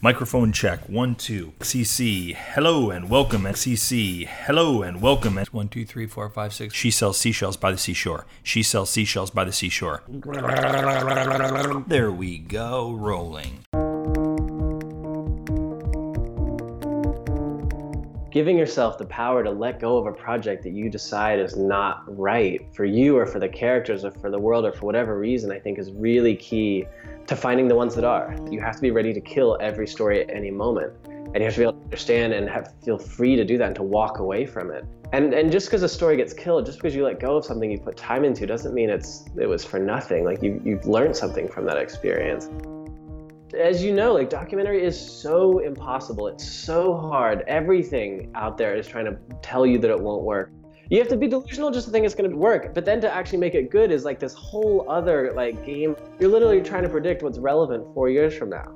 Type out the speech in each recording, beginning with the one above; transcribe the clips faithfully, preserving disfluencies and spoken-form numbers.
Microphone check, one, two, X C C, hello and welcome, X C C, hello and welcome. One, two, three, four, five, six. She sells seashells by the seashore. She sells seashells by the seashore. There we go, rolling. Giving yourself the power to let go of a project that you decide is not right for you or for the characters or for the world or for whatever reason, I think is really key to finding the ones that are. You have to be ready to kill every story at any moment. And you have to be able to understand and have feel free to do that and to walk away from it. And and just because a story gets killed, just because you let go of something you put time into doesn't mean it's it was for nothing. Like you you've learned something from that experience. As you know, like documentary is so impossible. It's so hard. Everything out there is trying to tell you that it won't work. You have to be delusional just to think it's going to work. But then to actually make it good is like this whole other like game. You're literally trying to predict what's relevant four years from now.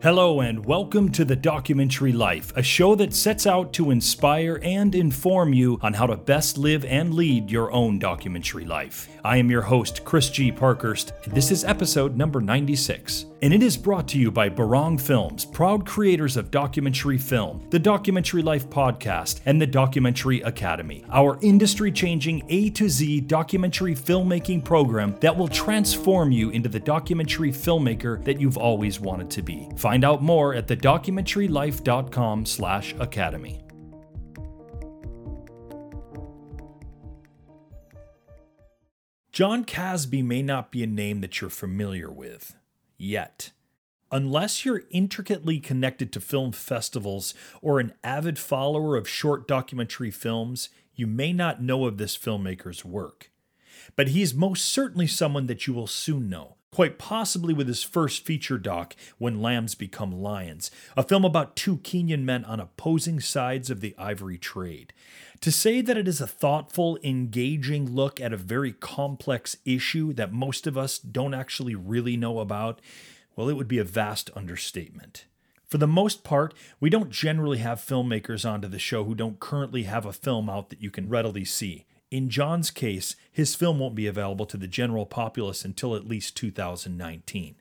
Hello and welcome to The Documentary Life, a show that sets out to inspire and inform you on how to best live and lead your own documentary life. I am your host, Chris G. Parkhurst, and this is episode number ninety-six. And it is brought to you by Barong Films, proud creators of documentary film, the Documentary Life podcast, and the Documentary Academy, our industry-changing A to Z documentary filmmaking program that will transform you into the documentary filmmaker that you've always wanted to be. Find out more at thedocumentarylife.com slash academy. Jon Kasbe may not be a name that you're familiar with yet. Unless you're intricately connected to film festivals or an avid follower of short documentary films, you may not know of this filmmaker's work. But he is most certainly someone that you will soon know, quite possibly with his first feature doc, When Lambs Become Lions, a film about two Kenyan men on opposing sides of the ivory trade. To say that it is a thoughtful, engaging look at a very complex issue that most of us don't actually really know about, well, it would be a vast understatement. For the most part, we don't generally have filmmakers onto the show who don't currently have a film out that you can readily see. In Jon's case, his film won't be available to the general populace until at least two thousand nineteen.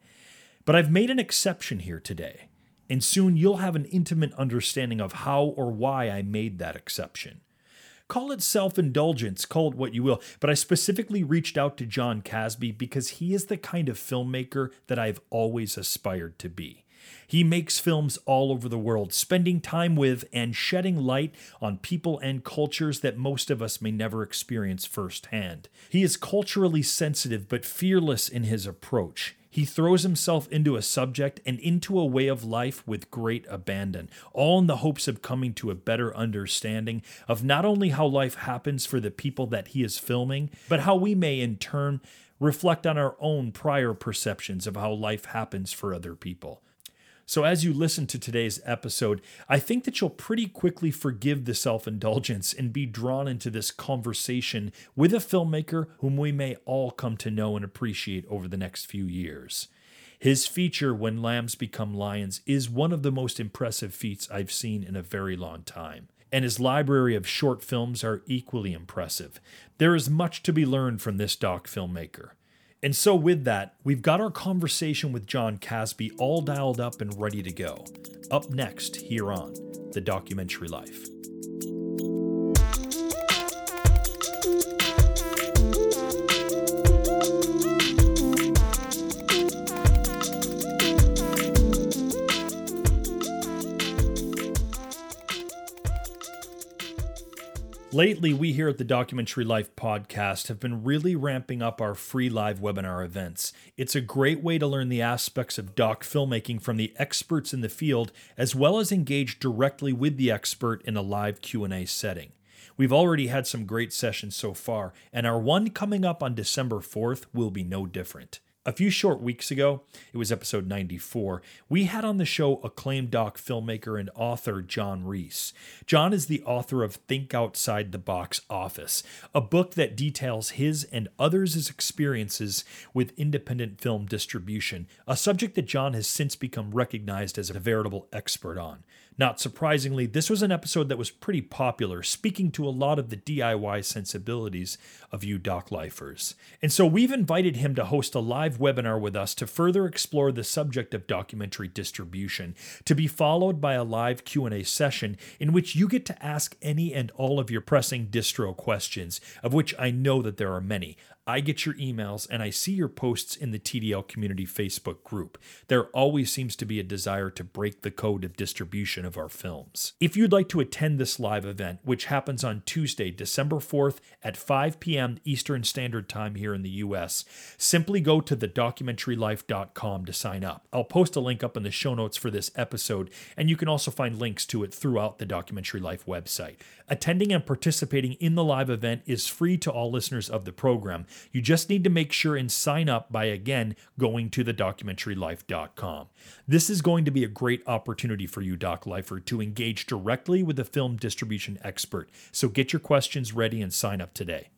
But I've made an exception here today, and soon you'll have an intimate understanding of how or why I made that exception. Call it self-indulgence, call it what you will, but I specifically reached out to Jon Kasbe because he is the kind of filmmaker that I've always aspired to be. He makes films all over the world, spending time with and shedding light on people and cultures that most of us may never experience firsthand. He is culturally sensitive but fearless in his approach. He throws himself into a subject and into a way of life with great abandon, all in the hopes of coming to a better understanding of not only how life happens for the people that he is filming, but how we may in turn reflect on our own prior perceptions of how life happens for other people. So as you listen to today's episode, I think that you'll pretty quickly forgive the self-indulgence and be drawn into this conversation with a filmmaker whom we may all come to know and appreciate over the next few years. His feature, When Lambs Become Lions, is one of the most impressive feats I've seen in a very long time. And his library of short films are equally impressive. There is much to be learned from this doc filmmaker. And so with that, we've got our conversation with Jon Kasbe all dialed up and ready to go. Up next here on The Documentary Life. Lately, we here at the Documentary Life podcast have been really ramping up our free live webinar events. It's a great way to learn the aspects of doc filmmaking from the experts in the field, as well as engage directly with the expert in a live Q and A setting. We've already had some great sessions so far, and our one coming up on December fourth will be no different. A few short weeks ago, it was episode ninety-four, we had on the show acclaimed doc filmmaker and author John Reese. John is the author of Think Outside the Box Office, a book that details his and others' experiences with independent film distribution, a subject that John has since become recognized as a veritable expert on. Not surprisingly, this was an episode that was pretty popular, speaking to a lot of the D I Y sensibilities of you doc lifers. And so we've invited him to host a live live webinar with us to further explore the subject of documentary distribution, to be followed by a live Q and A session in which you get to ask any and all of your pressing distro questions, of which I know that there are many. I get your emails and I see your posts in the T D L community Facebook group. There always seems to be a desire to break the code of distribution of our films. If you'd like to attend this live event, which happens on Tuesday, December fourth at five p.m. Eastern Standard Time here in the U S, simply go to the documentary life dot com to sign up. I'll post a link up in the show notes for this episode, and you can also find links to it throughout the Documentary Life website. Attending and participating in the live event is free to all listeners of the program. You just need to make sure and sign up by, again, going to the documentary life dot com. This is going to be a great opportunity for you, Doc Lifer, to engage directly with a film distribution expert. So get your questions ready and sign up today.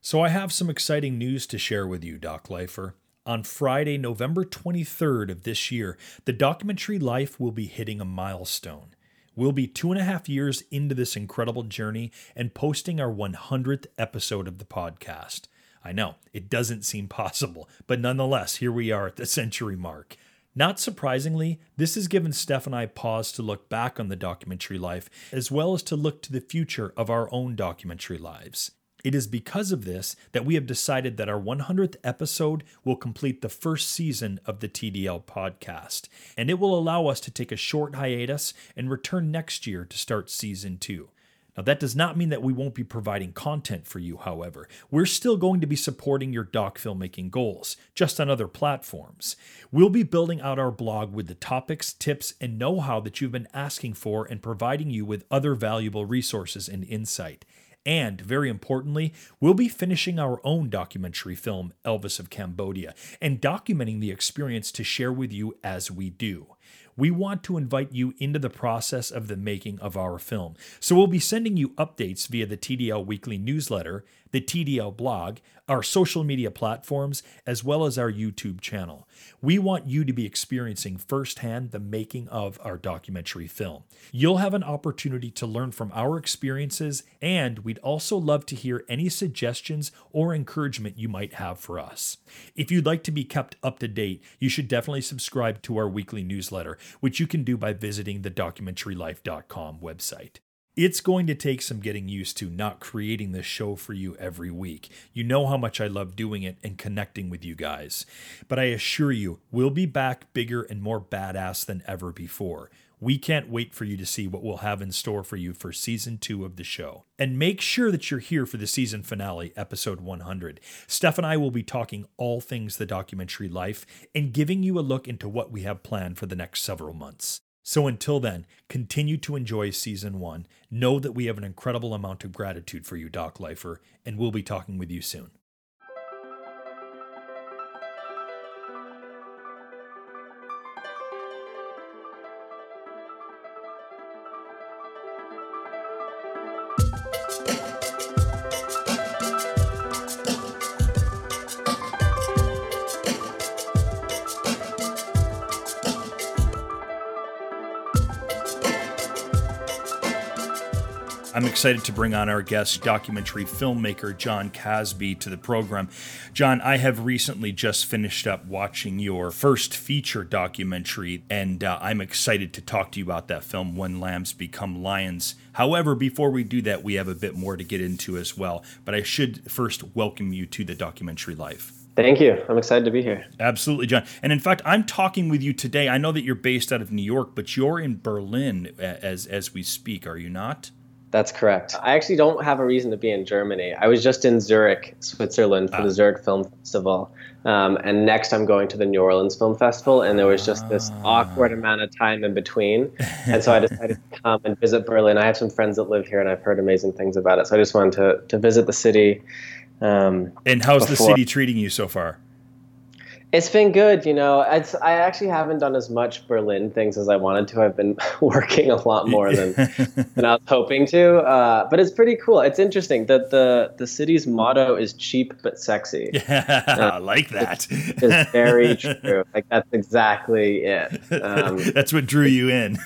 So I have some exciting news to share with you, Doc Lifer. On Friday, November twenty-third of this year, The Documentary Life will be hitting a milestone. We'll be two and a half years into this incredible journey and posting our one hundredth episode of the podcast. I know, it doesn't seem possible, but nonetheless, here we are at the century mark. Not surprisingly, this has given Steph and I pause to look back on the documentary life, as well as to look to the future of our own documentary lives. It is because of this that we have decided that our one hundredth episode will complete the first season of the T D L podcast, and it will allow us to take a short hiatus and return next year to start season two. Now, that does not mean that we won't be providing content for you, however. We're still going to be supporting your doc filmmaking goals, just on other platforms. We'll be building out our blog with the topics, tips, and know-how that you've been asking for and providing you with other valuable resources and insight. And, very importantly, we'll be finishing our own documentary film, Elvis of Cambodia, and documenting the experience to share with you as we do. We want to invite you into the process of the making of our film, so we'll be sending you updates via the T D L Weekly newsletter, the T D L blog, our social media platforms, as well as our YouTube channel. We want you to be experiencing firsthand the making of our documentary film. You'll have an opportunity to learn from our experiences, and we'd also love to hear any suggestions or encouragement you might have for us. If you'd like to be kept up to date, you should definitely subscribe to our weekly newsletter, which you can do by visiting the documentary life dot com website. It's going to take some getting used to not creating this show for you every week. You know how much I love doing it and connecting with you guys. But I assure you, we'll be back bigger and more badass than ever before. We can't wait for you to see what we'll have in store for you for season two of the show. And make sure that you're here for the season finale, episode one hundred. Steph and I will be talking all things the documentary life and giving you a look into what we have planned for the next several months. So until then, continue to enjoy Season one. Know that we have an incredible amount of gratitude for you, Doc Lifer, and we'll be talking with you soon. I'm excited to bring on our guest, documentary filmmaker Jon Kasbe, to the program. Jon, I have recently just finished up watching your first feature documentary, and uh, I'm excited to talk to you about that film, When Lambs Become Lions. However, before we do that, we have a bit more to get into as well, but I should first welcome you to the documentary life. Thank you. I'm excited to be here. Absolutely, Jon. And in fact, I'm talking with you today. I know that you're based out of New York, but you're in Berlin as as we speak, are you not? That's correct. I actually don't have a reason to be in Germany. I was just in Zurich, Switzerland for ah. the Zurich Film Festival. Um, and next I'm going to the New Orleans Film Festival. And there was just this awkward amount of time in between. And so I decided to come and visit Berlin. I have some friends that live here and I've heard amazing things about it. So I just wanted to, to visit the city. Um, and how's before. the city treating you so far? It's been good, you know. It's, I actually haven't done as much Berlin things as I wanted to. I've been working a lot more than than I was hoping to. Uh, but it's pretty cool. It's interesting that the the city's motto is cheap but sexy. Yeah, uh, I like that. It's, it's very true. Like that's exactly it. Um, that's what drew you in.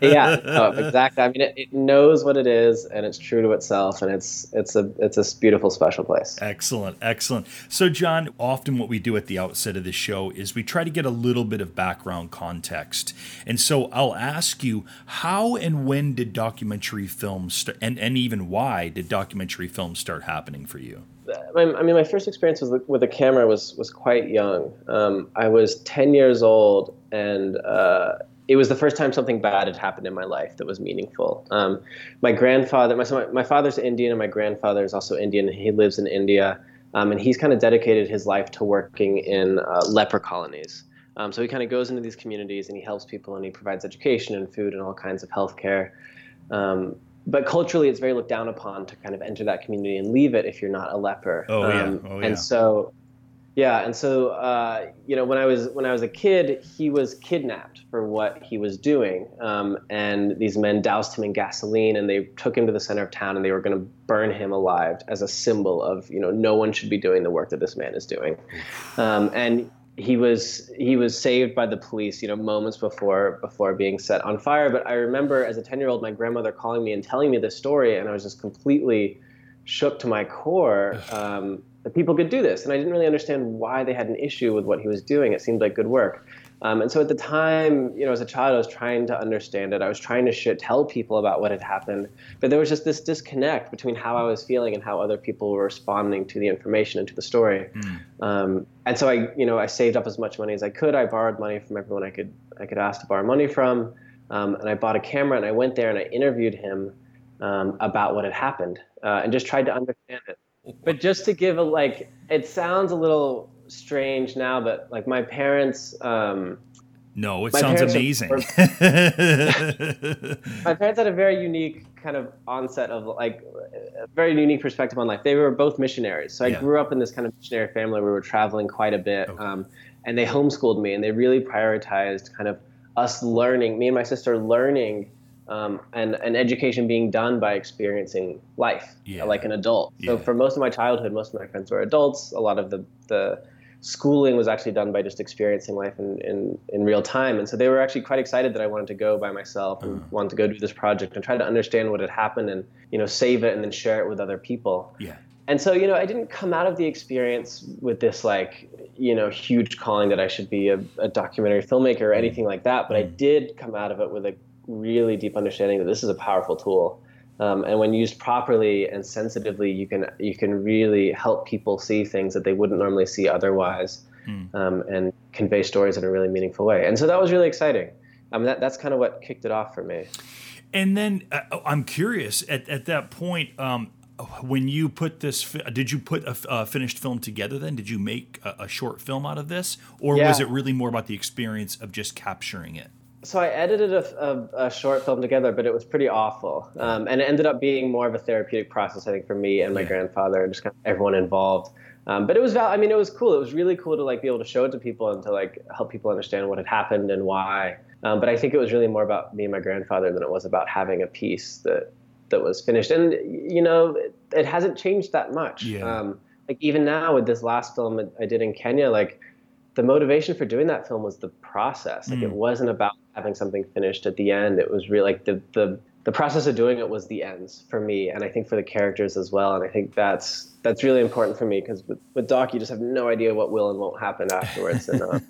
yeah, no, exactly. I mean, it, it knows what it is, and it's true to itself, and it's it's a it's a beautiful, special place. Excellent, excellent. So, John, often what we do at the outset of the show is we try to get a little bit of background context. And so I'll ask you, how and when did documentary films st- and, and even why did documentary films start happening for you? I mean, my first experience was with a camera was was quite young. Um, I was ten years old, and uh, it was the first time something bad had happened in my life that was meaningful. Um, my grandfather, my, so my, my father's Indian, and my grandfather is also Indian, and he lives in India. Um, and he's kind of dedicated his life to working in uh, leper colonies. Um, so he kind of goes into these communities and he helps people and he provides education and food and all kinds of healthcare. Um, but culturally, it's very looked down upon to kind of enter that community and leave it if you're not a leper. Oh, um, yeah. Oh, yeah. And so, yeah. And so, uh, you know, when I was when I was a kid, he was kidnapped for what he was doing. Um, and these men doused him in gasoline and they took him to the center of town and they were going to burn him alive as a symbol of, you know, no one should be doing the work that this man is doing. Um, and he was he was saved by the police, you know, moments before before being set on fire. But I remember as a ten-year-old, my grandmother calling me and telling me this story. And I was just completely shook to my core. Um that people could do this. And I didn't really understand why they had an issue with what he was doing. It seemed like good work. Um, and so at the time, you know, as a child, I was trying to understand it. I was trying to shit, tell people about what had happened. But there was just this disconnect between how I was feeling and how other people were responding to the information and to the story. Mm. Um, and so I, you know, I saved up as much money as I could. I borrowed money from everyone I could, I could ask to borrow money from. Um, and I bought a camera and I went there and I interviewed him um, about what had happened uh, and just tried to understand it. But just to give a, like, it sounds a little strange now, but like my parents, um, no, it sounds amazing. Were, my parents had a very unique kind of onset of like a very unique perspective on life. They were both missionaries. So I yeah. grew up in this kind of missionary family where we were traveling quite a bit. Okay. Um, and they homeschooled me and they really prioritized kind of us learning, me and my sister learning, Um, and, and education being done by experiencing life, yeah. like an adult. So yeah. for most of my childhood, most of my friends were adults. A lot of the, the schooling was actually done by just experiencing life in, in, in real time. And so they were actually quite excited that I wanted to go by myself and uh-huh. wanted to go do this project and try to understand what had happened and, you know, save it and then share it with other people. Yeah. And so, you know, I didn't come out of the experience with this, like, you know, huge calling that I should be a, a documentary filmmaker or anything like that. But I did come out of it with a really deep understanding that this is a powerful tool, um, and when used properly and sensitively, you can you can really help people see things that they wouldn't normally see otherwise, mm. um, and convey stories in a really meaningful way. And so that was really exciting. I mean, that that's kind of what kicked it off for me. And then uh, I'm curious at at that point um, when you put this, did you put a, a finished film together? Then did you make a, a short film out of this, or yeah. was it really more about the experience of just capturing it? So I edited a, a, a short film together, but it was pretty awful. Um, and it ended up being more of a therapeutic process, I think, for me and my yeah. grandfather and just kind of everyone involved. Um, but it was, val- I mean, it was cool. It was really cool to like be able to show it to people and to like help people understand what had happened and why. Um, but I think it was really more about me and my grandfather than it was about having a piece that, that was finished. And, you know, it, it hasn't changed that much. Yeah. Um, like even now with this last film I did in Kenya, like, the motivation for doing that film was the process. Like mm. it wasn't about having something finished at the end. It was really like the, the, the process of doing it was the ends for me. And I think for the characters as well. And I think that's, that's really important for me because with, with doc, you just have no idea what will and won't happen afterwards. And uh,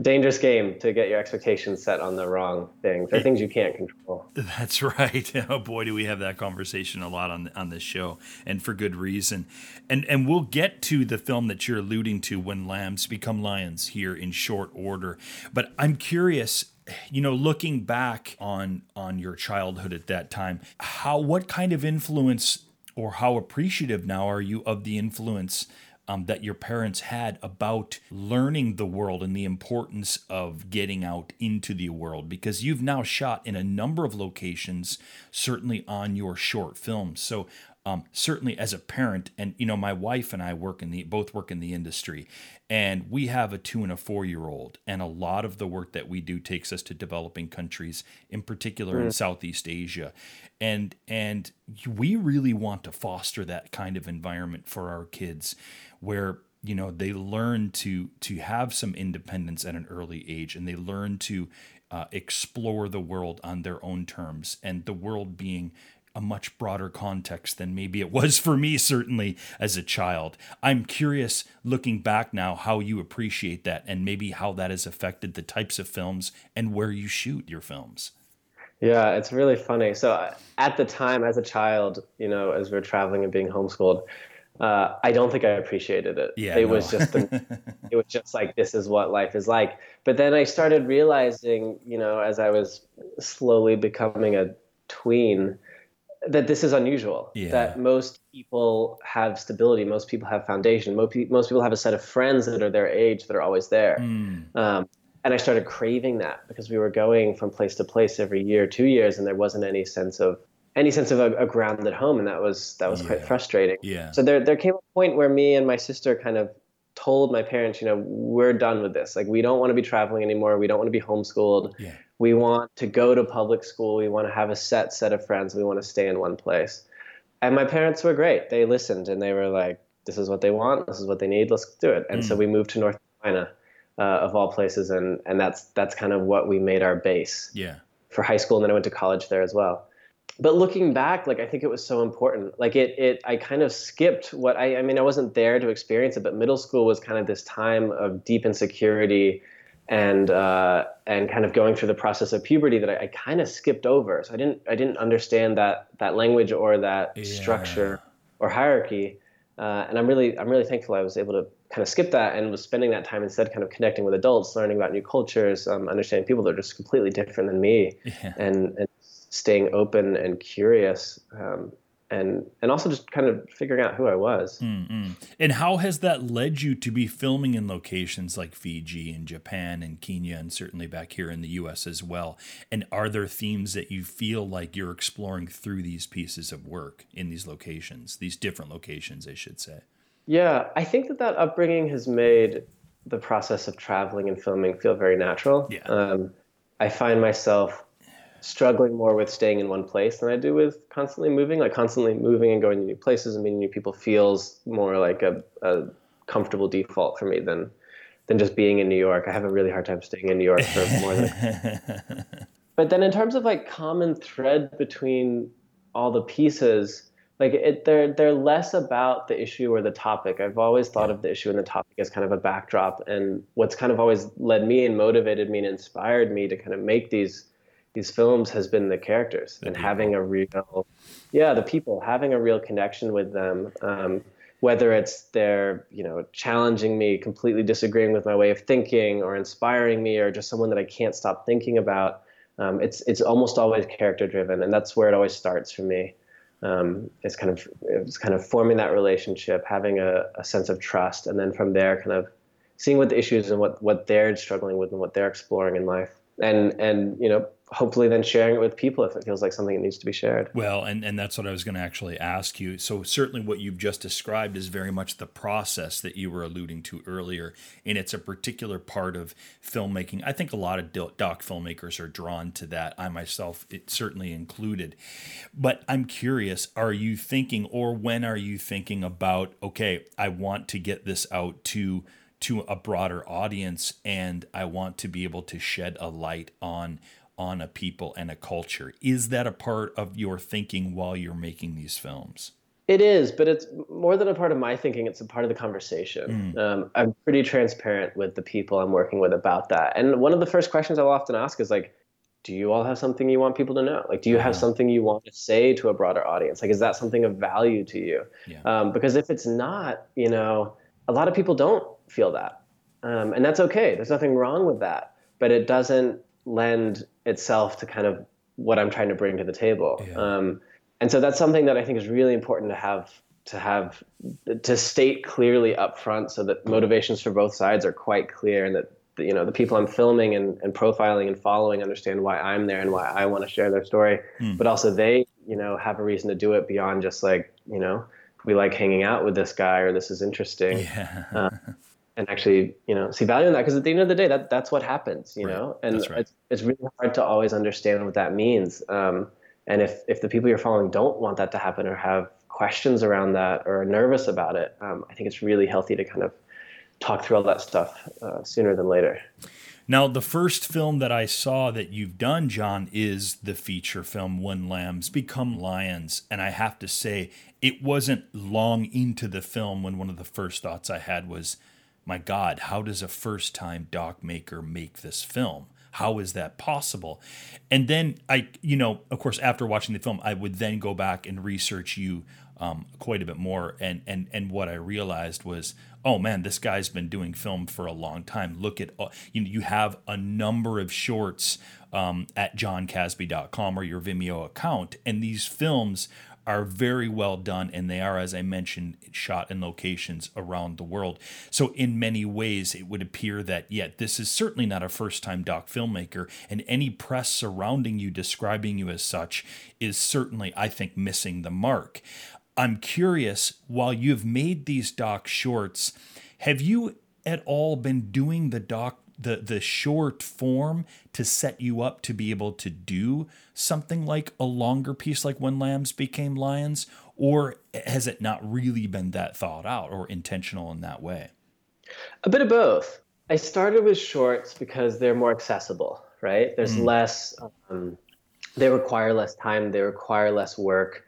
dangerous game to get your expectations set on the wrong things or things you can't control. That's right. Oh boy, do we have that conversation a lot on on this show, and for good reason. And and we'll get to the film that you're alluding to, When Lambs Become Lions, here in short order. But I'm curious, you know, looking back on on your childhood at that time, how what kind of influence or how appreciative now are you of the influence Um, that your parents had about learning the world and the importance of getting out into the world? Because you've now shot in a number of locations, certainly on your short films. So um, certainly as a parent. And, you know, my wife and I work in the, both work in the industry, and we have a two and a four-year-old. And a lot of the work that we do takes us to developing countries, in particular in Southeast Asia. And, and we really want to foster that kind of environment for our kids where, you know, they learn to, to have some independence at an early age, and they learn to uh, explore the world on their own terms, and the world being a much broader context than maybe it was for me, certainly as a child. I'm curious, looking back now, how you appreciate that, and maybe how that has affected the types of films and where you shoot your films. Yeah, it's really funny. So at the time, as a child, you know, as we're traveling and being homeschooled, uh, I don't think I appreciated it. Yeah, it no. was just, the, it was just like, this is what life is like. But then I started realizing, you know, as I was slowly becoming a tween, that this is unusual, yeah. that most people have stability. Most people have foundation. Most people have a set of friends that are their age that are always there. Mm. Um, and I started craving that because we were going from place to place every year, two years, and there wasn't any sense of any sense of a, a grounded home. And that was, that was yeah. quite frustrating. Yeah. So there, there came a point where me and my sister kind of told my parents, you know, we're done with this. Like, we don't want to be traveling anymore. We don't want to be homeschooled. Yeah. We want to go to public school. We want to have a set set of friends. We want to stay in one place. And my parents were great. They listened, and they were like, this is what they want. This is what they need. Let's do it. And mm. so we moved to North Carolina, uh, of all places. And, and that's, that's kind of what we made our base yeah. for high school. And then I went to college there as well. But looking back, like, I think it was so important. Like, it, it, I kind of skipped what I, I mean, I wasn't there to experience it, but middle school was kind of this time of deep insecurity and, uh, and kind of going through the process of puberty that I, I kind of skipped over. So I didn't, I didn't understand that, that language or that yeah. structure or hierarchy. Uh, and I'm really, I'm really thankful I was able to kind of skip that and was spending that time instead kind of connecting with adults, learning about new cultures, um, understanding people that are just completely different than me yeah. and, and, staying open and curious, um, and and also just kind of figuring out who I was. Mm-hmm. And how has that led you to be filming in locations like Fiji and Japan and Kenya, and certainly back here in the U S as well? And are there themes that you feel like you're exploring through these pieces of work in these locations, these different locations, I should say? Yeah, I think that that upbringing has made the process of traveling and filming feel very natural. Yeah. Um, I find myself struggling more with staying in one place than I do with constantly moving. Like, constantly moving and going to new places and meeting new people feels more like a, a comfortable default for me than than just being in New York. I have a really hard time staying in New York for more than a But then in terms of, like, common thread between all the pieces, like, it, they're, they're less about the issue or the topic. I've always thought of the issue and the topic as kind of a backdrop. And what's kind of always led me and motivated me and inspired me to kind of make these these films has been the characters the and people. having a real, yeah, the people, having a real connection with them. Um, whether it's they're, you know, challenging me, completely disagreeing with my way of thinking, or inspiring me, or just someone that I can't stop thinking about. Um, it's, it's almost always character driven. And that's where it always starts for me. Um, it's kind of, it's kind of forming that relationship, having a, a sense of trust. And then from there, kind of seeing what the issues and what, what they're struggling with and what they're exploring in life. And, and, you know, hopefully then sharing it with people if it feels like something that needs to be shared. Well, and, and that's what I was going to actually ask you. So certainly what you've just described is very much the process that you were alluding to earlier, and it's a particular part of filmmaking. I think a lot of doc filmmakers are drawn to that. I myself, it certainly included. But I'm curious, are you thinking, or when are you thinking about, okay, I want to get this out to to a broader audience, and I want to be able to shed a light on on a people and a culture? Is that a part of your thinking while you're making these films? It is, but it's more than a part of my thinking. It's a part of the conversation. Mm. Um, I'm pretty transparent with the people I'm working with about that. And one of the first questions I'll often ask is, like, do you all have something you want people to know? Like, do you yeah. have something you want to say to a broader audience? Like, is that something of value to you? Yeah. Um, because if it's not, you know, a lot of people don't feel that. Um, and that's okay. There's nothing wrong with that, but it doesn't lend itself to kind of what I'm trying to bring to the table. Yeah. Um, and so that's something that I think is really important to have, to have, to state clearly up front so that motivations for both sides are quite clear, and that, you know, the people I'm filming and, and profiling and following understand why I'm there and why I want to share their story, mm. but also they you know, have a reason to do it beyond just like, you know, we like hanging out with this guy or this is interesting. Yeah. Uh, and actually, you know, see value in that, because at the end of the day, that that's what happens, you right. know, and right. it's, it's really hard to always understand what that means. Um, and if, if the people you're following don't want that to happen or have questions around that or are nervous about it, um, I think it's really healthy to kind of talk through all that stuff uh, sooner than later. Now, the first film that I saw that you've done, John, is the feature film When Lambs Become Lions. And I have to say, it wasn't long into the film when one of the first thoughts I had was, my God, how does a first-time doc maker make this film? How is that possible? And then I, you know, of course, after watching the film, I would then go back and research you um, quite a bit more. And, and, and what I realized was, oh man, this guy's been doing film for a long time. Look at, you know, you have a number of shorts um, at jon kasbe dot com or your Vimeo account. And these films are very well done, and they are, as I mentioned, shot in locations around the world. So in many ways, it would appear that, yeah, this is certainly not a first-time doc filmmaker, and any press surrounding you describing you as such is certainly, I think, missing the mark. I'm curious, while you've made these doc shorts, have you at all been doing the doc the the short form to set you up to be able to do something like a longer piece like When Lambs Became Lions, or has it not really been that thought out or intentional in that way? A bit of both. I started with shorts because they're more accessible, right? There's mm. less, um, they require less time, they require less work.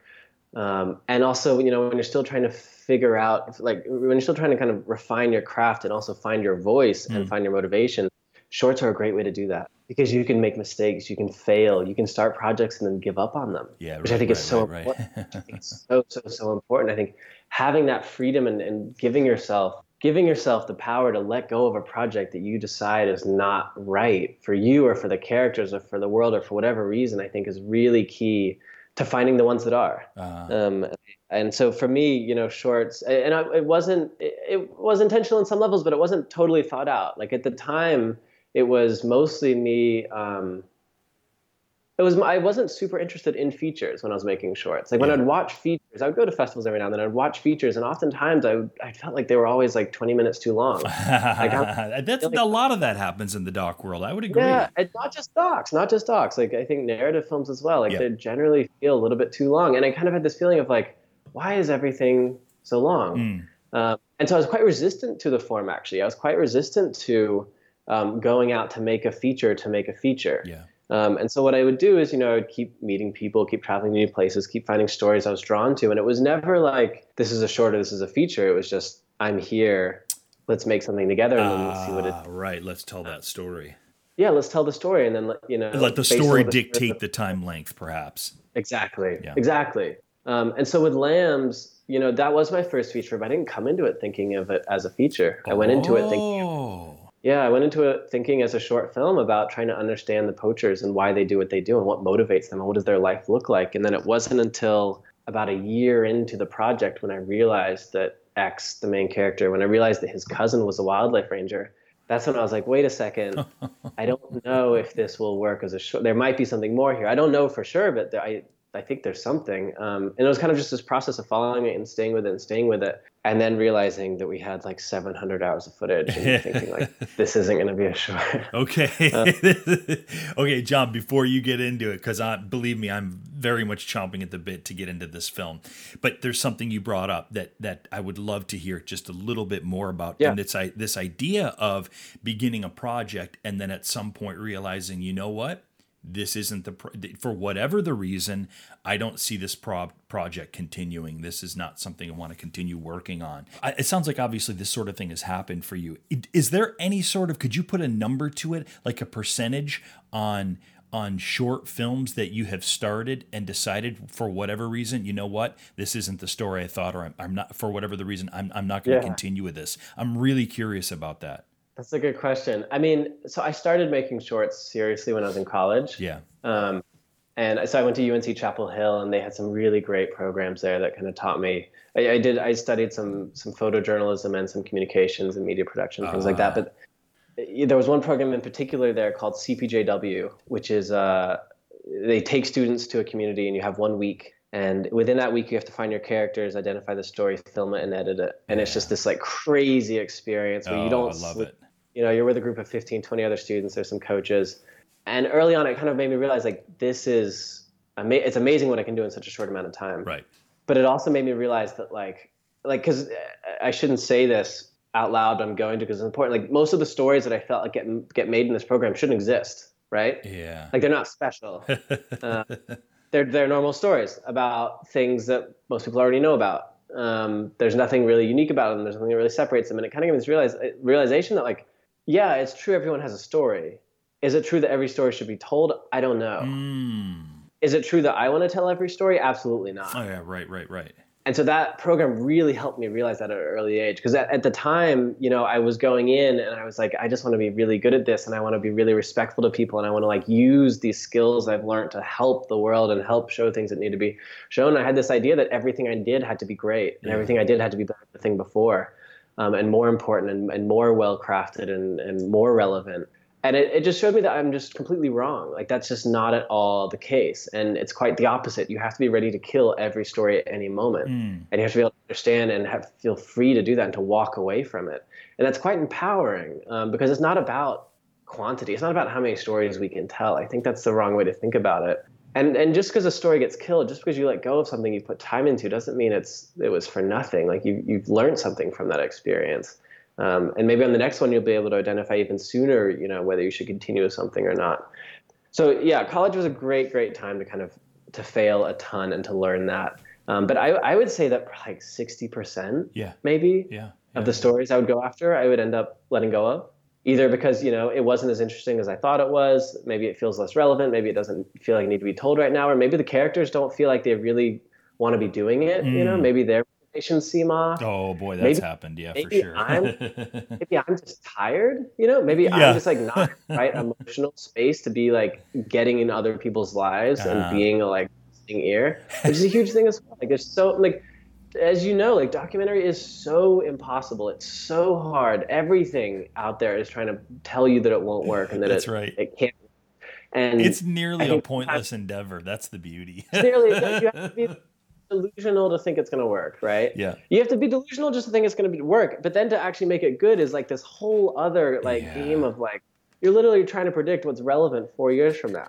Um, and also, you know, when you're still trying to figure out, like when you're still trying to kind of refine your craft and also find your voice mm. and find your motivation, shorts are a great way to do that, because you can make mistakes, you can fail, you can start projects and then give up on them. Yeah, right, which I think right, is so right, important. Right. I think it's so, so, so important. I think having that freedom and, and giving yourself, giving yourself the power to let go of a project that you decide is not right for you or for the characters or for the world or for whatever reason, I think is really key to finding the ones that are. Uh-huh. Um, and so for me, you know, shorts, and I, it wasn't, it, it was intentional in some levels, but it wasn't totally thought out. Like at the time, it was mostly me, um, it was, I wasn't super interested in features when I was making shorts. Like when yeah. I'd watch features, I would go to festivals every now and then, I'd watch features, and oftentimes I would, I felt like they were always like twenty minutes too long. Like I, That's I like, a lot of that happens in the doc world. I would agree. Yeah, and not just docs, not just docs. Like I think narrative films as well, like yeah. they generally feel a little bit too long. And I kind of had this feeling of like, why is everything so long? Mm. Um, and so I was quite resistant to the form, actually. I was quite resistant to um, going out to make a feature to make a feature. Yeah. Um, and so what I would do is, you know, I would keep meeting people, keep traveling to new places, keep finding stories I was drawn to. And it was never like, this is a short or this is a feature. It was just, I'm here, let's make something together and uh, let's see what it is. Right, let's tell that story. Yeah, let's tell the story and then, you know. Let the story the dictate of- the time length, perhaps. Exactly, yeah. exactly. Um, and so with Lambs, you know, that was my first feature, but I didn't come into it thinking of it as a feature. I went into it thinking of it. Yeah, I went into it thinking as a short film about trying to understand the poachers and why they do what they do and what motivates them and what does their life look like. And then it wasn't until about a year into the project when I realized that X, the main character, when I realized that his cousin was a wildlife ranger, that's when I was like, wait a second, I don't know if this will work as a short. There might be something more here. I don't know for sure, but I I think there's something. Um, and it was kind of just this process of following it and staying with it and staying with it. And then realizing that we had like seven hundred hours of footage and thinking like, this isn't going to be a short. Okay. Uh, okay, John, before you get into it, because I believe me, I'm very much chomping at the bit to get into this film. But there's something you brought up that that I would love to hear just a little bit more about. Yeah. And it's I, this idea of beginning a project and then at some point realizing, you know what? This isn't the, for whatever the reason, I don't see this pro- project continuing. This is not something I want to continue working on. I, it sounds like obviously this sort of thing has happened for you. Is there any sort of, could you put a number to it, like a percentage on, on short films that you have started and decided for whatever reason, you know what, this isn't the story I thought, or I'm, I'm not, for whatever the reason, I'm, I'm not going to yeah. continue with this. I'm really curious about that. That's a good question. I mean, so I started making shorts seriously when I was in college. Yeah. Um, and so I went to U N C Chapel Hill, and they had some really great programs there that kind of taught me. I, I did. I studied some some photojournalism and some communications and media production, things uh-huh. like that. But there was one program in particular there called C P J W, which is uh, they take students to a community and you have one week. And within that week, you have to find your characters, identify the story, film it, and edit it. And yeah. it's just this like crazy experience where oh, you don't, I love it. You know, you're with a group of fifteen, twenty other students. There's some coaches. And early on, it kind of made me realize like, this is, ama- it's amazing what I can do in such a short amount of time. Right. But it also made me realize that like, like, cause I shouldn't say this out loud, I'm going to, cause it's important. Like most of the stories that I felt like get, get made in this program shouldn't exist. Right. Yeah. Like they're not special. uh, They're, they're normal stories about things that most people already know about. Um, there's nothing really unique about them. There's nothing that really separates them. And it kind of gave me this realize, realization that, like, yeah, it's true everyone has a story. Is it true that every story should be told? I don't know. Mm. Is it true that I want to tell every story? Absolutely not. Oh, yeah, right, right, right. And so that program really helped me realize that at an early age. Because at, at the time, you know, I was going in and I was like, I just want to be really good at this. And I want to be really respectful to people. And I want to like use these skills I've learned to help the world and help show things that need to be shown. I had this idea that everything I did had to be great. And yeah. everything I did had to be better than the thing before. Um, and more important and, and more well-crafted and, and more relevant. And it, it just showed me that I'm just completely wrong. Like that's just not at all the case. And it's quite the opposite. You have to be ready to kill every story at any moment. Mm. And you have to be able to understand and have, feel free to do that and to walk away from it. And that's quite empowering um, because it's not about quantity. It's not about how many stories we can tell. I think that's the wrong way to think about it. And and just because a story gets killed, just because you let go of something you put time into doesn't mean it's it was for nothing. Like you, you've learned something from that experience. Um, and maybe on the next one, you'll be able to identify even sooner, you know, whether you should continue with something or not. So yeah, college was a great, great time to kind of, to fail a ton and to learn that. Um, but I, I would say that like sixty percent yeah. maybe yeah. Yeah. of the stories I would go after, I would end up letting go of either because, you know, it wasn't as interesting as I thought it was. Maybe it feels less relevant. Maybe it doesn't feel like it need to be told right now. Or maybe the characters don't feel like they really want to be doing it. Mm. You know, maybe they're, seem off. Oh boy, that's maybe, happened. Yeah, for sure. I'm, maybe I'm just tired, you know, maybe yeah. I'm just like not in the right emotional space to be like getting in other people's lives uh-huh. and being a like listening ear, which is a huge thing as well. Like there's so like, as you know, like documentary is so impossible. It's so hard. Everything out there is trying to tell you that it won't work and that that's it, right. it can't. And it's nearly a pointless have, endeavor. That's the beauty. It's nearly, you have to be delusional to think it's going to work, right? Yeah. You have to be delusional just to think it's going to be work, but then to actually make it good is like this whole other like yeah. game of like you're literally trying to predict what's relevant four years from now.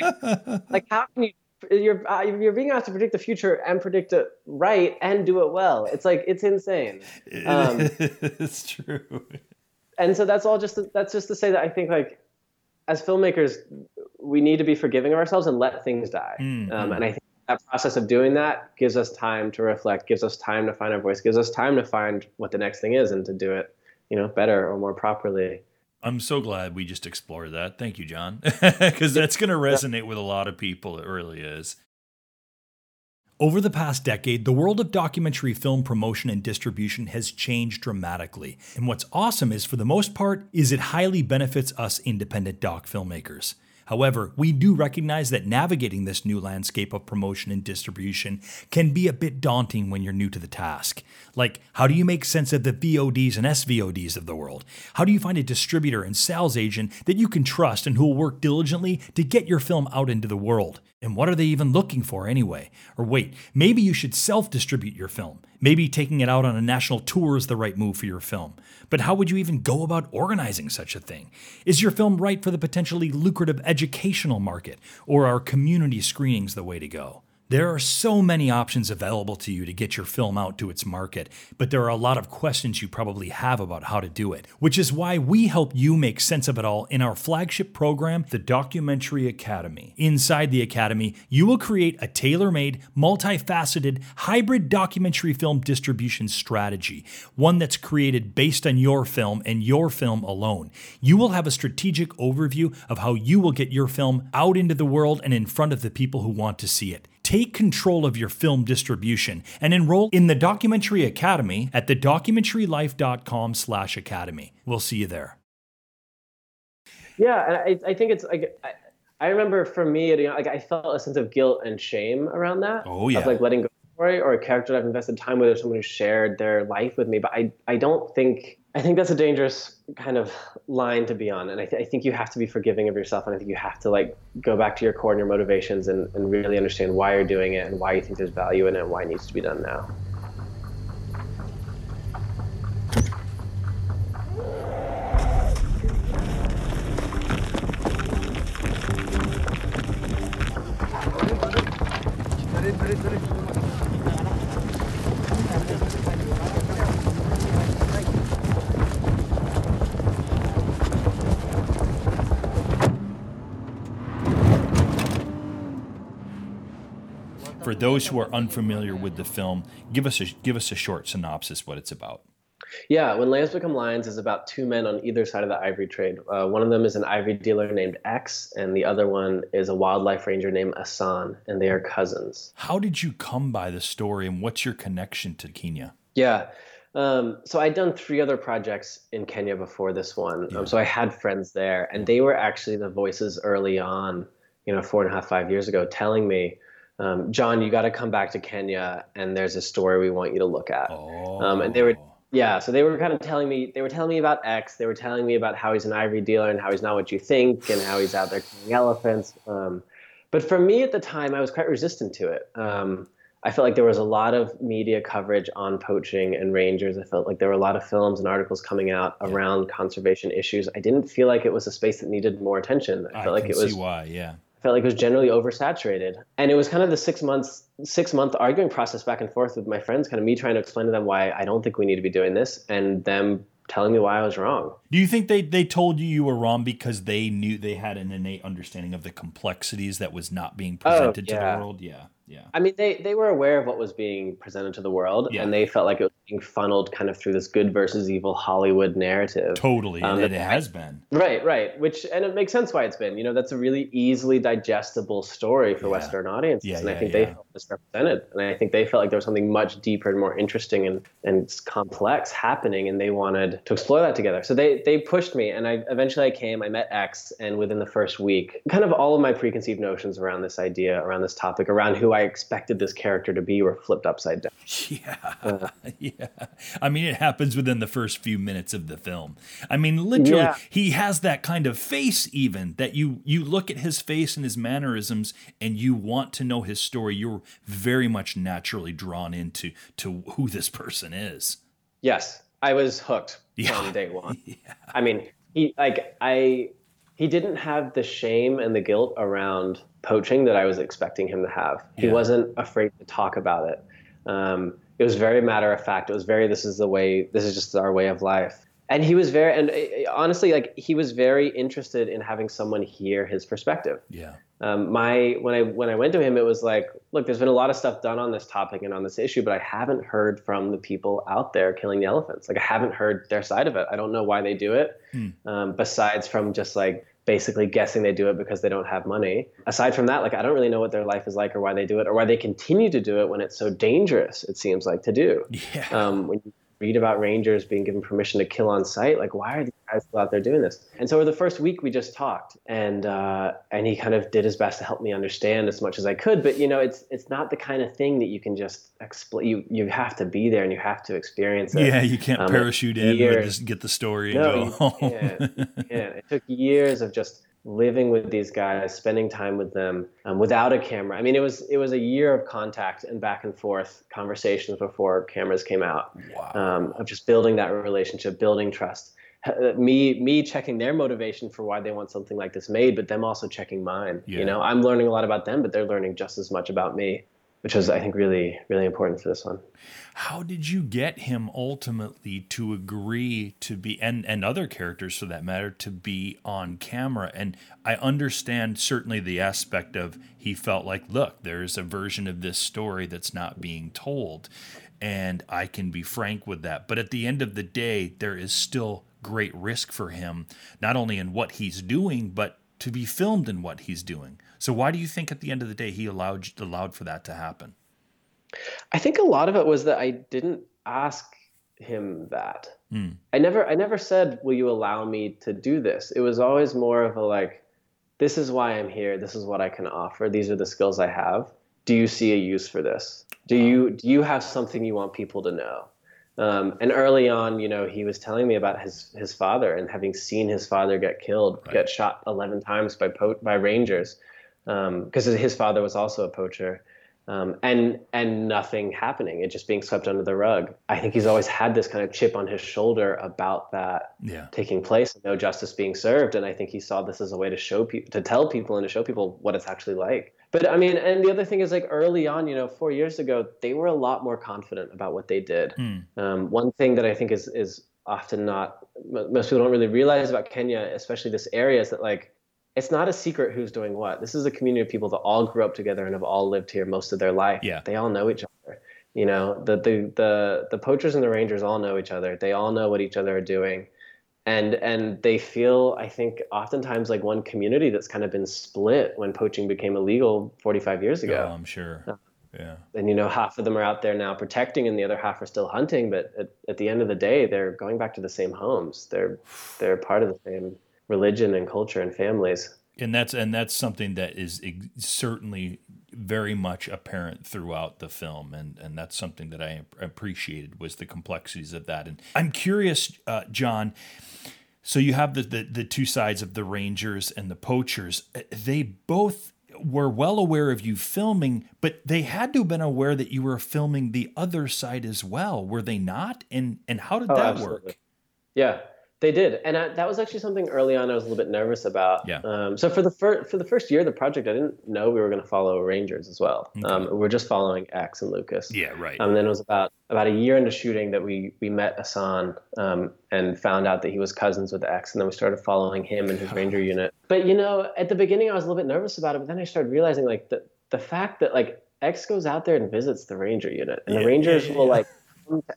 like, like how can you? You're uh, you're being asked to predict the future and predict it right and do it well. It's like it's insane. Um, it's true. And so that's all just to, that's just to say that I think like as filmmakers we need to be forgiving of ourselves and let things die. Mm-hmm. Um, and I think. That process of doing that gives us time to reflect, gives us time to find our voice, gives us time to find what the next thing is and to do it, you know, better or more properly. I'm so glad we just explored that. Thank you, John, because that's going to resonate with a lot of people. It really is. Over the past decade, the world of documentary film promotion and distribution has changed dramatically. And what's awesome is, for the most part, is it highly benefits us independent doc filmmakers. However, we do recognize that navigating this new landscape of promotion and distribution can be a bit daunting when you're new to the task. Like, how do you make sense of the V O Ds and S V O Ds of the world? How do you find a distributor and sales agent that you can trust and who will work diligently to get your film out into the world? And what are they even looking for anyway? Or wait, maybe you should self-distribute your film. Maybe taking it out on a national tour is the right move for your film. But how would you even go about organizing such a thing? Is your film right for the potentially lucrative educational market? Or are community screenings the way to go? There are so many options available to you to get your film out to its market, but there are a lot of questions you probably have about how to do it, which is why we help you make sense of it all in our flagship program, The Documentary Academy. Inside the Academy, you will create a tailor-made, multifaceted, hybrid documentary film distribution strategy, one that's created based on your film and your film alone. You will have a strategic overview of how you will get your film out into the world and in front of the people who want to see it. Take control of your film distribution and enroll in the Documentary Academy at thedocumentarylife.com slash academy. We'll see you there. Yeah, and I, I think it's like, I, I remember for me, you know, like I felt a sense of guilt and shame around that. Oh, yeah. Of like letting go of a story or a character that I've invested time with or someone who shared their life with me. But I, I don't think, I think that's a dangerous kind of line to be on. And I, th- I think you have to be forgiving of yourself. And I think you have to like go back to your core and your motivations and, and really understand why you're doing it and why you think there's value in it and why it needs to be done now. For those who are unfamiliar with the film, give us a, give us a short synopsis what it's about. Yeah, When Lambs Become Lions is about two men on either side of the ivory trade. Uh, one of them is an ivory dealer named X, and the other one is a wildlife ranger named Asan, and they are cousins. How did you come by the story, and what's your connection to Kenya? Yeah, um, so I'd done three other projects in Kenya before this one, yeah. um, so I had friends there, and they were actually the voices early on, you know, four and a half, five years ago, telling me, Um, John, you got to come back to Kenya, and there's a story we want you to look at. Oh. Um, and they were, yeah, so they were kind of telling me, they were telling me about X. They were telling me about how he's an ivory dealer and how he's not what you think and how he's out there killing elephants. Um, but for me at the time, I was quite resistant to it. Um, I felt like there was a lot of media coverage on poaching and rangers. I felt like there were a lot of films and articles coming out yeah. around conservation issues. I didn't feel like it was a space that needed more attention. I, I felt like it was. See why, yeah. felt like it was generally oversaturated. And it was kind of the six months, six month arguing process back and forth with my friends, kind of me trying to explain to them why I don't think we need to be doing this and them telling me why I was wrong. Do you think they, they told you you were wrong because they knew they had an innate understanding of the complexities that was not being presented oh, yeah. to the world? Yeah. Yeah. I mean, they, they were aware of what was being presented to the world yeah. and they felt like it was being funneled kind of through this good versus evil Hollywood narrative. Totally. Um, and it has been. Right, right. Which, and it makes sense why it's been, you know, that's a really easily digestible story for yeah. Western audiences. Yeah, and yeah, I think yeah. they felt misrepresented. And I think they felt like there was something much deeper and more interesting and, and complex happening. And they wanted to explore that together. So they, they pushed me and I eventually I came, I met X, and within the first week, kind of all of my preconceived notions around this idea, around this topic, around who I expected this character to be were flipped upside down. Yeah. Uh, yeah. I mean, it happens within the first few minutes of the film. I mean, literally, yeah. he has that kind of face even that you, you look at his face and his mannerisms and you want to know his story. You're very much naturally drawn into to who this person is. Yes. I was hooked yeah. from day one. Yeah. I mean, he like I he didn't have the shame and the guilt around poaching that I was expecting him to have. He yeah. wasn't afraid to talk about it. Um, it was very matter of fact. It was very, this is the way, this is just our way of life. And he was very, and uh, honestly, like he was very interested in having someone hear his perspective. Yeah. Um, my, when I, when I went to him, it was like, look, there's been a lot of stuff done on this topic and on this issue, but I haven't heard from the people out there killing the elephants. Like I haven't heard their side of it. I don't know why they do it. Mm. Um, besides from just like, basically guessing they do it because they don't have money. Aside from that, like I don't really know what their life is like or why they do it or why they continue to do it when it's so dangerous, it seems like, to do. Yeah. Um, when you read about rangers being given permission to kill on site, like why are these guys still out there doing this? And so over the first week we just talked and uh, and he kind of did his best to help me understand as much as I could. But you know, it's it's not the kind of thing that you can just explain. You you have to be there and you have to experience it. Yeah, you can't um, parachute in or just get the story no, and go home. Yeah, yeah. It took years of just living with these guys, spending time with them um, without a camera. I mean, it was it was a year of contact and back and forth conversations before cameras came out. Wow. Um, of just building that relationship, building trust. Me me checking their motivation for why they want something like this made, but them also checking mine. Yeah. You know, I'm learning a lot about them, but they're learning just as much about me, which was, I think, really, really important for this one. How did you get him ultimately to agree to be, and, and other characters for that matter, to be on camera? And I understand certainly the aspect of he felt like, look, there's a version of this story that's not being told, and I can be frank with that. But at the end of the day, there is still great risk for him, not only in what he's doing, but to be filmed in what he's doing. So why do you think at the end of the day he allowed allowed for that to happen? I think a lot of it was that I didn't ask him that. Mm. I never I never said, will you allow me to do this? It was always more of a like, this is why I'm here. This is what I can offer. These are the skills I have. Do you see a use for this? Do you do you have something you want people to know? Um, and early on, you know, he was telling me about his, his father and having seen his father get killed, right. get shot eleven times by po- by rangers, because um, his father was also a poacher, um, and and nothing happening. It just being swept under the rug. I think he's always had this kind of chip on his shoulder about that yeah. taking place and no justice being served. And I think he saw this as a way to show people, to tell people and to show people what it's actually like. But I mean, and the other thing is, like, early on, you know, four years ago, they were a lot more confident about what they did. Mm. Um, one thing that I think is is often not, most people don't really realize about Kenya, especially this area, is that, like, it's not a secret who's doing what. This is a community of people that all grew up together and have all lived here most of their life. Yeah. They all know each other. You know, the the the the poachers and the rangers all know each other. They all know what each other are doing. And and they feel, I think, oftentimes like one community that's kind of been split when poaching became illegal forty-five years ago. Oh, I'm sure. Yeah. And, you know, half of them are out there now protecting and the other half are still hunting. But at, at the end of the day, they're going back to the same homes. They're they're part of the same religion and culture and families. And that's and that's something that is certainly very much apparent throughout the film, and, and that's something that I appreciated was the complexities of that. And I'm curious, uh, John, so you have the, the, the two sides of the rangers and the poachers. They both were well aware of you filming, but they had to have been aware that you were filming the other side as well, were they not? And and how did oh, that absolutely. work? Yeah. They did, and I, that was actually something early on I was a little bit nervous about. Yeah. Um, so for the first for the first year of the project, I didn't know we were going to follow rangers as well. Okay. Um, we were just following Axe and Lucas. Yeah, right. And um, then it was about about a year into shooting that we we met Hassan um, and found out that he was cousins with Axe, and then we started following him and his ranger unit. But you know, at the beginning I was a little bit nervous about it, but then I started realizing like the the fact that like X goes out there and visits the ranger unit, and yeah, the rangers yeah, yeah. will like. to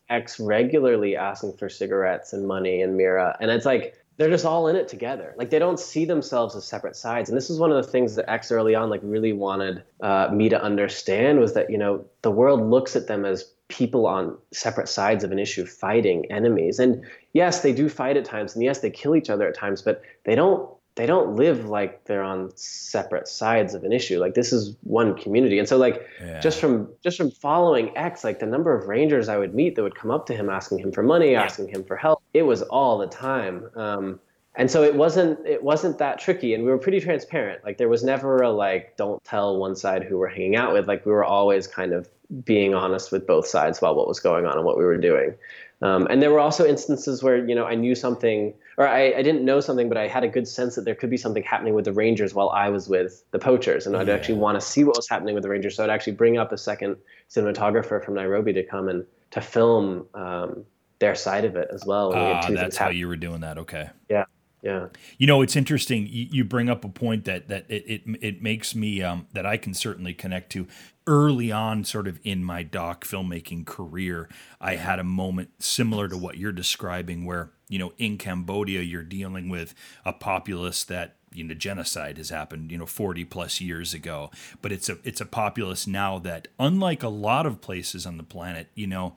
X regularly asking for cigarettes and money and Mira, and it's like they're just all in it together. Like they don't see themselves as separate sides, and this is one of the things that X early on like really wanted uh, me to understand was that you know the world looks at them as people on separate sides of an issue fighting enemies, and yes they do fight at times, and yes they kill each other at times, but they don't. They don't live like they're on separate sides of an issue. Like this is one community. And so like yeah. just from just from following X, like the number of rangers I would meet that would come up to him asking him for money, yeah. asking him for help, it was all the time. Um, and so it wasn't it wasn't that tricky. And we were pretty transparent. Like there was never a like don't tell one side who we're hanging out with. Like we were always kind of being honest with both sides about what was going on and what we were doing. Um, and there were also instances where, you know, I knew something or I, I didn't know something, but I had a good sense that there could be something happening with the rangers while I was with the poachers. And I'd yeah. actually want to see what was happening with the rangers. So I'd actually bring up a second cinematographer from Nairobi to come and to film um, their side of it as well. Ah, uh, that's how you were doing that. Okay. Yeah. Yeah. You know, it's interesting. You, you bring up a point that that it it, it makes me um, that I can certainly connect to. Early on, sort of in my doc filmmaking career, I had a moment similar to what you're describing where, you know, in Cambodia, you're dealing with a populace that, you know, genocide has happened, you know, forty plus years ago. But it's a it's a populace now that, unlike a lot of places on the planet, you know,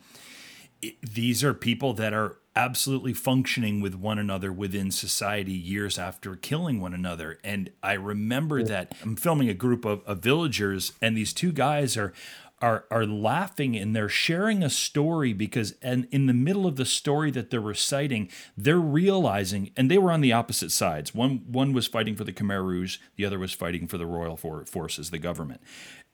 it, these are people that are absolutely functioning with one another within society years after killing one another. And I remember yeah. that I'm filming a group of, of villagers and these two guys are, are, are laughing and they're sharing a story because, and in the middle of the story that they're reciting, they're realizing, and they were on the opposite sides. One, one was fighting for the Khmer Rouge. The other was fighting for the Royal Forces, the government.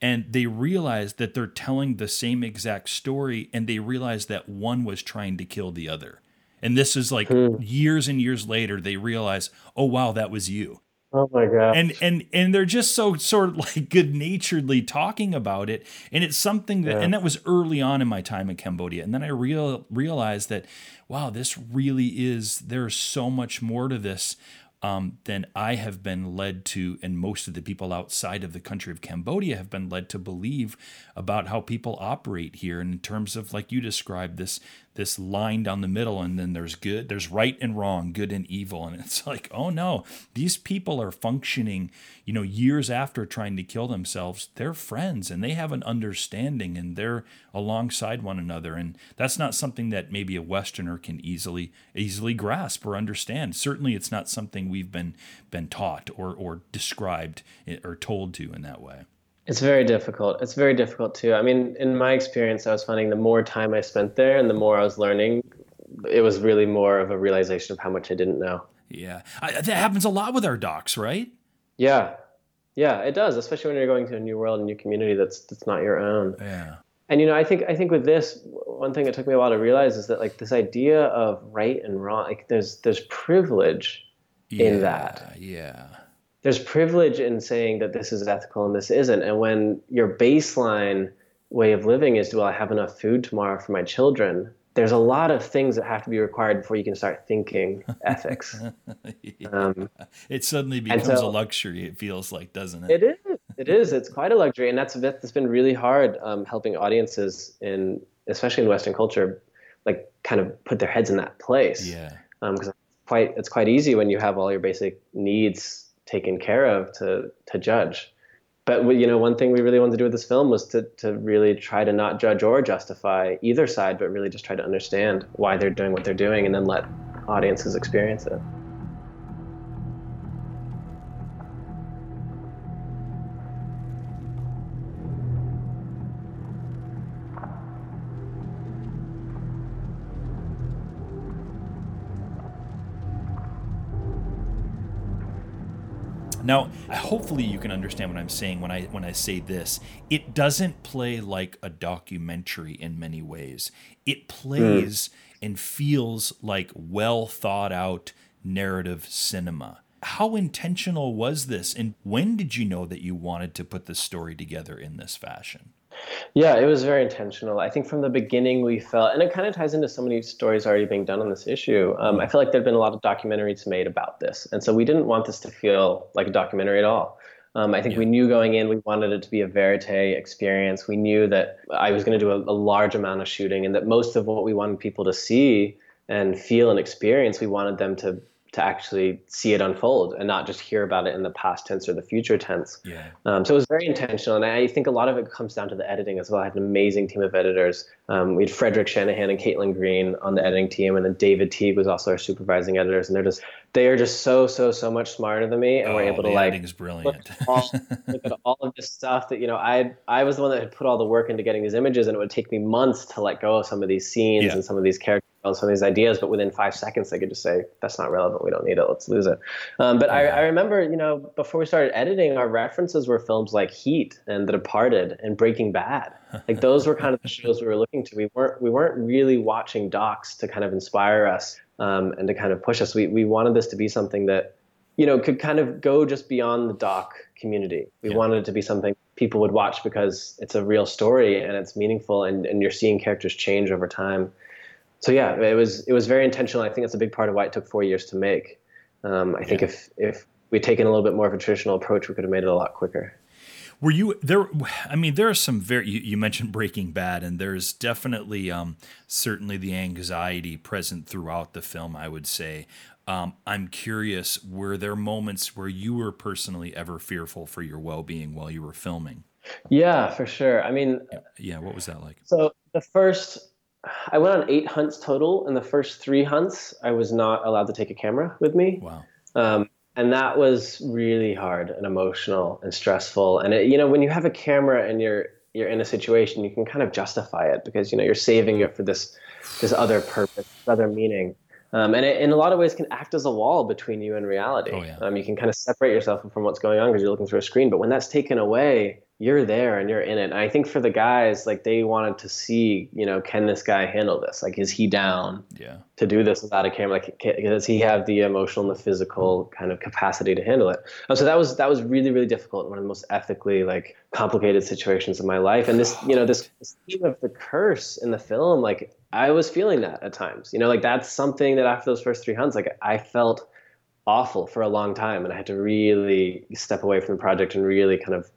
And they realized that they're telling the same exact story. And they realized that one was trying to kill the other. And this is like hmm. years and years later, they realize, oh, wow, that was you. Oh, my God. And and and they're just so sort of like good naturedly talking about it. And it's something that yeah. and that was early on in my time in Cambodia. And then I real, realized that, wow, this really is there's so much more to this um, than I have been led to. And most of the people outside of the country of Cambodia have been led to believe about how people operate here. And in terms of like you described this. This line down the middle, and then there's good, there's right and wrong, good and evil. And it's like, oh no, these people are functioning, you know, years after trying to kill themselves. They're friends and they have an understanding and they're alongside one another. And that's not something that maybe a Westerner can easily, easily grasp or understand. Certainly it's not something we've been, been taught or, or described or told to in that way. It's very difficult. It's very difficult too. I mean, in my experience, I was finding the more time I spent there and the more I was learning, it was really more of a realization of how much I didn't know. Yeah. I, that happens a lot with our docs, right? Yeah. Yeah, it does. Especially when you're going to a new world, a new community that's, that's not your own. Yeah. And, you know, I think, I think with this, one thing that took me a while to realize is that, like, this idea of right and wrong, like there's, there's privilege yeah, in that. Yeah. There's privilege in saying that this is ethical and this isn't. And when your baseline way of living is, well, I have enough food tomorrow for my children, there's a lot of things that have to be required before you can start thinking ethics. yeah. um, it suddenly becomes so, a luxury, it feels like, doesn't it? It is. It is. It's quite a luxury. And that's, that's been really hard um, helping audiences, in, especially in Western culture, like kind of put their heads in that place. Yeah. Um, 'cause it's quite, it's quite easy when you have all your basic needs taken care of to to judge. But we, you know, one thing we really wanted to do with this film was to to really try to not judge or justify either side, but really just try to understand why they're doing what they're doing and then let audiences experience it. Now, hopefully you can understand what I'm saying when I when I say this. It doesn't play like a documentary in many ways. It plays mm. and feels like well thought out narrative cinema. How intentional was this? And when did you know that you wanted to put the story together in this fashion? Yeah, it was very intentional. I think from the beginning we felt, and it kind of ties into so many stories already being done on this issue. Um, I feel like there'd been a lot of documentaries made about this. And so we didn't want this to feel like a documentary at all. Um, I think yeah. we knew going in, we wanted it to be a verite experience. We knew that I was going to do a, a large amount of shooting and that most of what we wanted people to see and feel and experience, we wanted them to to actually see it unfold and not just hear about it in the past tense or the future tense. Yeah. Um, so it was very intentional. And I think a lot of it comes down to the editing as well. I had an amazing team of editors. Um, we had Frederick Shanahan and Caitlin Green on the editing team. And then David Teague was also our supervising editors. And they're just, they are just so, so, so much smarter than me. And oh, we're able to like, editing's brilliant. Look at, all, look at all of this stuff that, you know, I, I was the one that had put all the work into getting these images, and it would take me months to let go of some of these scenes yeah. and some of these characters. On some of these ideas, but within five seconds they could just say, that's not relevant, we don't need it, let's lose it. Um, but yeah. I, I remember, you know, before we started editing, our references were films like Heat and The Departed and Breaking Bad. Like those were kind of the shows we were looking to. We weren't we weren't really watching docs to kind of inspire us um, and to kind of push us. We we wanted this to be something that, you know, could kind of go just beyond the doc community. We yeah. wanted it to be something people would watch because it's a real story and it's meaningful and, and you're seeing characters change over time. So yeah, it was it was very intentional. I think that's a big part of why it took four years to make. Um, I yeah. think if if we'd taken a little bit more of a traditional approach, we could have made it a lot quicker. Were you there? I mean, there are some very. You, you mentioned Breaking Bad, and there's definitely, um, certainly, the anxiety present throughout the film, I would say. Um, I'm curious, were there moments where you were personally ever fearful for your well-being while you were filming? Yeah, for sure. I mean, yeah. yeah what was that like? So the first. I went on eight hunts total, and the first three hunts, I was not allowed to take a camera with me. Wow. Um, and that was really hard and emotional and stressful. And, it, you know, when you have a camera and you're you're in a situation, you can kind of justify it because, you know, you're saving it for this this other purpose, this other meaning. Um, and it, in a lot of ways, can act as a wall between you and reality. Oh, yeah. Um, you can kind of separate yourself from what's going on because you're looking through a screen. But when that's taken away, you're there and you're in it. And I think for the guys, like they wanted to see, you know, can this guy handle this? Like, is he down yeah. to do this without a camera? Like, can, does he have the emotional and the physical kind of capacity to handle it? Um, so that was that was really, really difficult. One of the most ethically like complicated situations of my life. And this, you know, this theme of the curse in the film, like I was feeling that at times. You know, like that's something that after those first three hunts, like I felt awful for a long time, and I had to really step away from the project and really kind of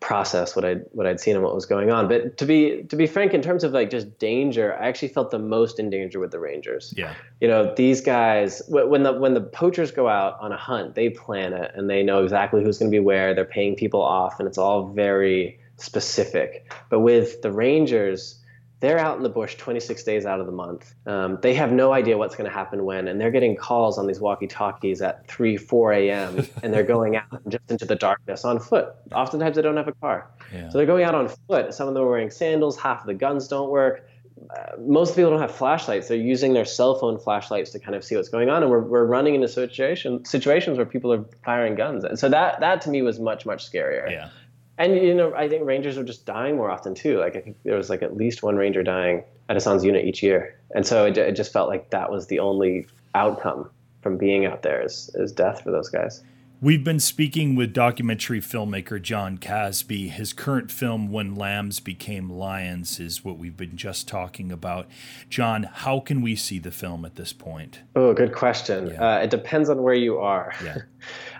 process what I'd, what I'd seen and what was going on. But to be, to be frank, in terms of like just danger, I actually felt the most in danger with the Rangers. Yeah. You know, these guys, when the, when the poachers go out on a hunt, they plan it and they know exactly who's going to be where, they're paying people off, and it's all very specific. But with the Rangers, they're out in the bush twenty-six days out of the month. Um, they have no idea what's going to happen when, and they're getting calls on these walkie-talkies at three, four a.m., and they're going out just into the darkness on foot. Oftentimes they don't have a car. Yeah. So they're going out on foot. Some of them are wearing sandals. Half of the guns don't work. Uh, most people don't have flashlights. They're using their cell phone flashlights to kind of see what's going on. And we're we're running into situation, situations where people are firing guns. And so that, that to me was much, much scarier. Yeah. And, you know, I think rangers are just dying more often, too. Like, I think there was, like, at least one ranger dying at Hassan's unit each year. And so it, it just felt like that was the only outcome from being out there is, is death for those guys. We've been speaking with documentary filmmaker Jon Kasbe. His current film, When Lambs Became Lions, is what we've been just talking about. John, how can we see the film at this point? Oh, good question. Yeah. Uh, it depends on where you are. Yeah.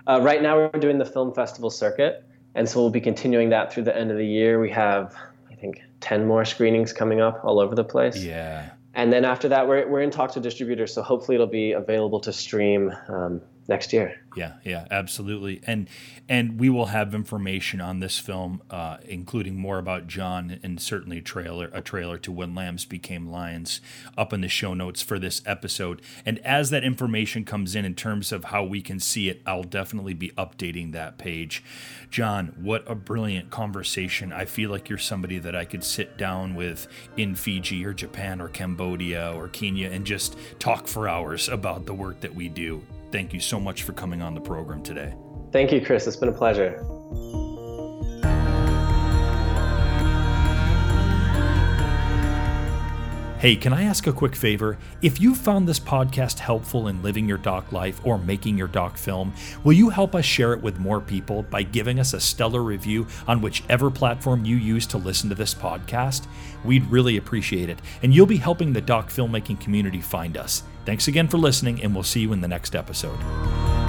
uh, right now we're doing the film festival circuit. And so we'll be continuing that through the end of the year. We have, I think, ten more screenings coming up all over the place. Yeah. And then after that, we're we're in talks with distributors, so hopefully it'll be available to stream um, next year. Yeah, yeah, absolutely. And and we will have information on this film, uh, including more about John and certainly a trailer, a trailer to When Lambs Became Lions, up in the show notes for this episode. And as that information comes in, in terms of how we can see it, I'll definitely be updating that page. John, what a brilliant conversation. I feel like you're somebody that I could sit down with in Fiji or Japan or Cambodia or Kenya and just talk for hours about the work that we do. Thank you so much for coming on the program today. Thank you, Chris. It's been a pleasure. Hey, can I ask a quick favor? If you found this podcast helpful in living your doc life or making your doc film, will you help us share it with more people by giving us a stellar review on whichever platform you use to listen to this podcast? We'd really appreciate it, and you'll be helping the doc filmmaking community find us. Thanks again for listening, and we'll see you in the next episode.